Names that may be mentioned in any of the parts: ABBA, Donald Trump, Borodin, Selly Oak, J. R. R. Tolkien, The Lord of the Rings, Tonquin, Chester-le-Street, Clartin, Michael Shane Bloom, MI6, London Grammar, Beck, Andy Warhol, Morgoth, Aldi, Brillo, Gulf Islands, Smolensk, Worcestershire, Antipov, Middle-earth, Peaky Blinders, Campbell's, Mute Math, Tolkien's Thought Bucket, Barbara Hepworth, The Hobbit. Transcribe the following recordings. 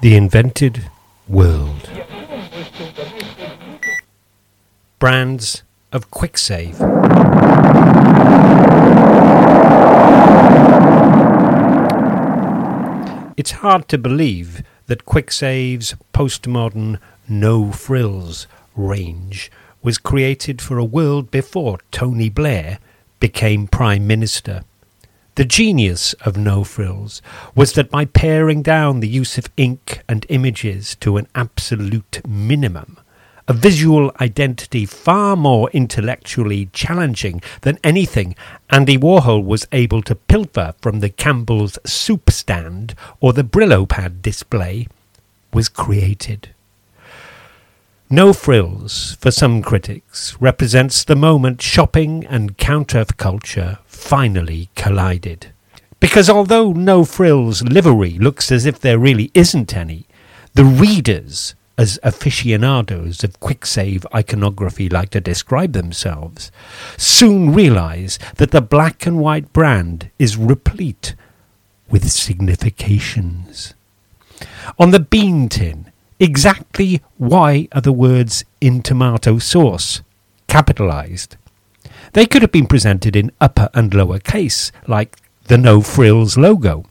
The Invented World. Brands of Quicksave. It's hard to believe that Quicksave's postmodern No Frills range was created for a world before Tony Blair became Prime Minister. The genius of No Frills was that by paring down the use of ink and images to an absolute minimum, a visual identity far more intellectually challenging than anything Andy Warhol was able to pilfer from the Campbell's soup stand or the Brillo pad display, was created. No Frills, for some critics, represents the moment shopping and counterculture finally collided. Because although No Frills' livery looks as if there really isn't any, the readers, as aficionados of Quicksave iconography like to describe themselves, soon realise that the black and white brand is replete with significations. On the bean tin, exactly why are the words "in tomato sauce" capitalised? They could have been presented in upper and lower case, like the No Frills logo.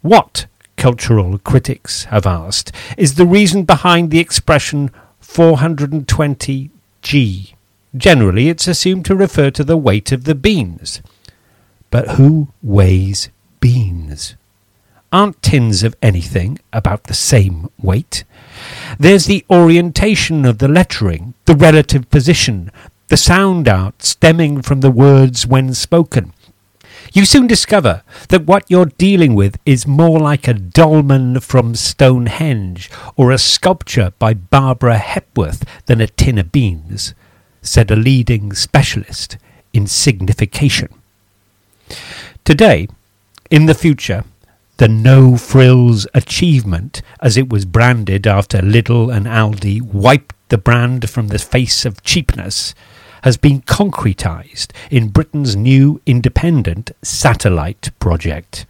What, cultural critics have asked, is the reason behind the expression 420g? Generally, it's assumed to refer to the weight of the beans. But who weighs beans? Aren't tins of anything about the same weight? There's the orientation of the lettering, the relative position, the sound art stemming from the words when spoken. You soon discover that what you're dealing with is more like a dolmen from Stonehenge or a sculpture by Barbara Hepworth than a tin of beans, said a leading specialist in signification. Today, in the future, the No Frills achievement, as it was branded after Lidl and Aldi wiped the brand from the face of cheapness, has been concretised in Britain's new independent satellite project.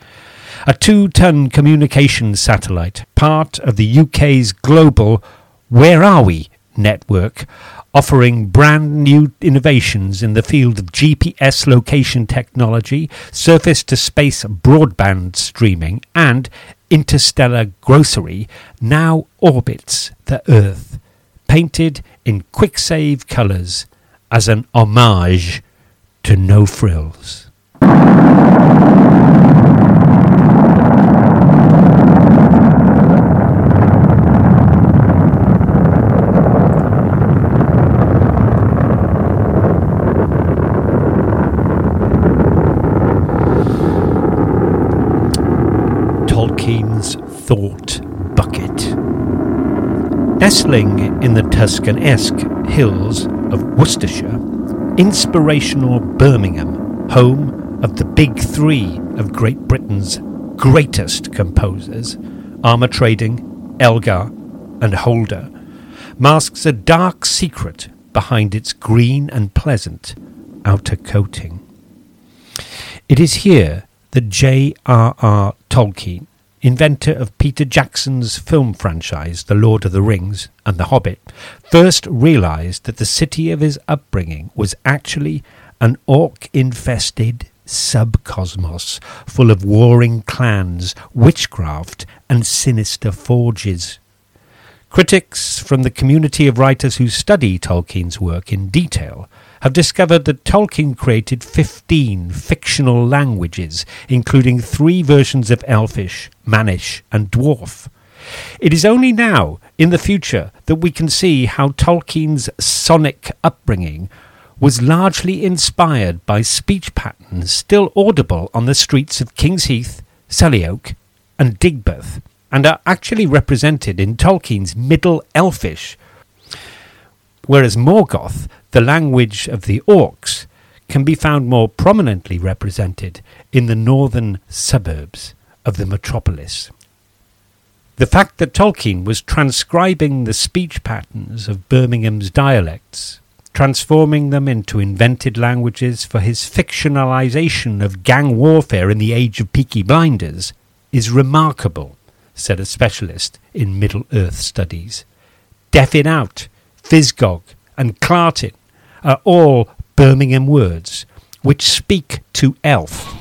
A 2-ton communications satellite, part of the UK's global Where Are We network, offering brand new innovations in the field of GPS location technology, surface-to-space broadband streaming and interstellar grocery, now orbits the Earth, painted in Quicksave colours, as an homage to No Frills. Tolkien's Thought Bucket. Nestling in the Tuscan-esque hills of Worcestershire, inspirational Birmingham, home of the big three of Great Britain's greatest composers, Armour Trading, Elgar and Holder, masks a dark secret behind its green and pleasant outer coating. It is here that J. R. R. Tolkien, inventor of Peter Jackson's film franchise, The Lord of the Rings and The Hobbit, first realised that the city of his upbringing was actually an orc-infested subcosmos full of warring clans, witchcraft and sinister forges. Critics from the community of writers who study Tolkien's work in detail have discovered that Tolkien created 15 fictional languages, including 3 versions of Elfish, Mannish and Dwarf. It is only now, in the future, that we can see how Tolkien's sonic upbringing was largely inspired by speech patterns still audible on the streets of Kings Heath, Selly Oak and Digbeth, and are actually represented in Tolkien's Middle Elvish, whereas Morgoth, the language of the orcs, can be found more prominently represented in the northern suburbs of the metropolis. The fact that Tolkien was transcribing the speech patterns of Birmingham's dialects, transforming them into invented languages for his fictionalization of gang warfare in the age of Peaky Blinders, is remarkable, said a specialist in Middle-earth studies. Deafin Out, Physgog and Clartin are all Birmingham words which speak to elf.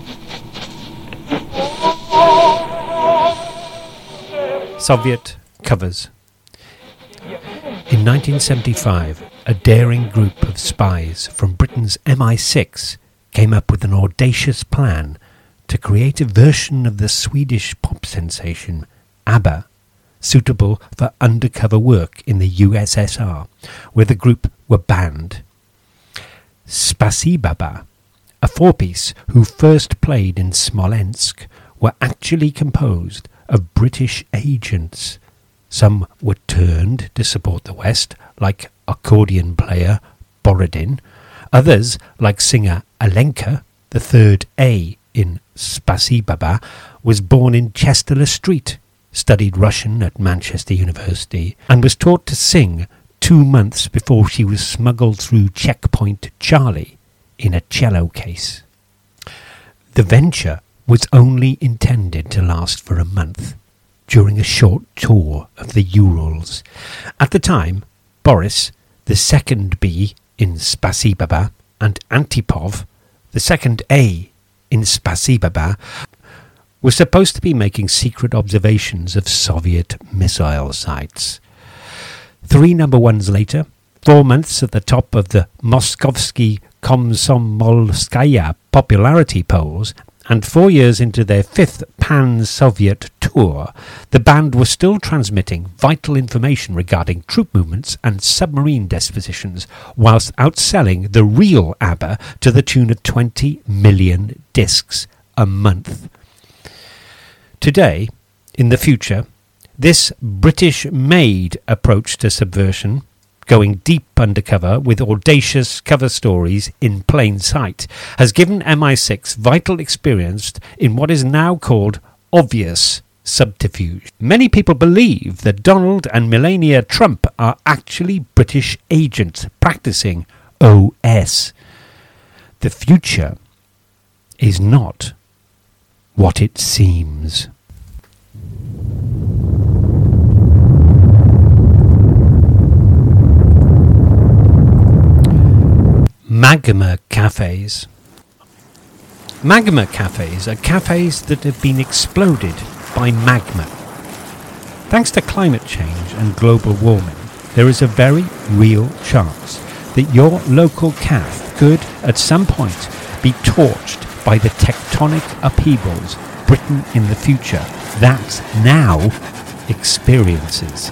Soviet covers. In 1975, a daring group of spies from Britain's MI6 came up with an audacious plan to create a version of the Swedish pop sensation ABBA, suitable for undercover work in the USSR, where the group were banned. Spasibaba, a four-piece who first played in Smolensk, were actually composed of British agents. Some were turned to support the West, like accordion player Borodin, others, like singer Alenka, the third A in Spasibaba, was born in Chester-le-Street, studied Russian at Manchester University, and was taught to sing 2 months before she was smuggled through Checkpoint Charlie in a cello case. The venture was only intended to last for a month, during a short tour of the Urals. At the time, Boris, the second B in Spasibaba, and Antipov, the second A in Spasibaba, were supposed to be making secret observations of Soviet missile sites. 3 number ones later, 4 months at the top of the Moskovsky-Komsomolskaya popularity polls, and 4 years into their 5th pan-Soviet tour, the band were still transmitting vital information regarding troop movements and submarine dispositions, whilst outselling the real ABBA to the tune of 20 million discs a month. Today, in the future, this British-made approach to subversion, going deep undercover with audacious cover stories in plain sight, has given MI6 vital experience in what is now called obvious subterfuge. Many people believe that Donald and Melania Trump are actually British agents practicing OS. The future is not what it seems. Magma cafes. Magma cafes are cafes that have been exploded by magma. Thanks to climate change and global warming, there is a very real chance that your local caf could, at some point, be torched by the tectonic upheavals Britain in the future that now experiences.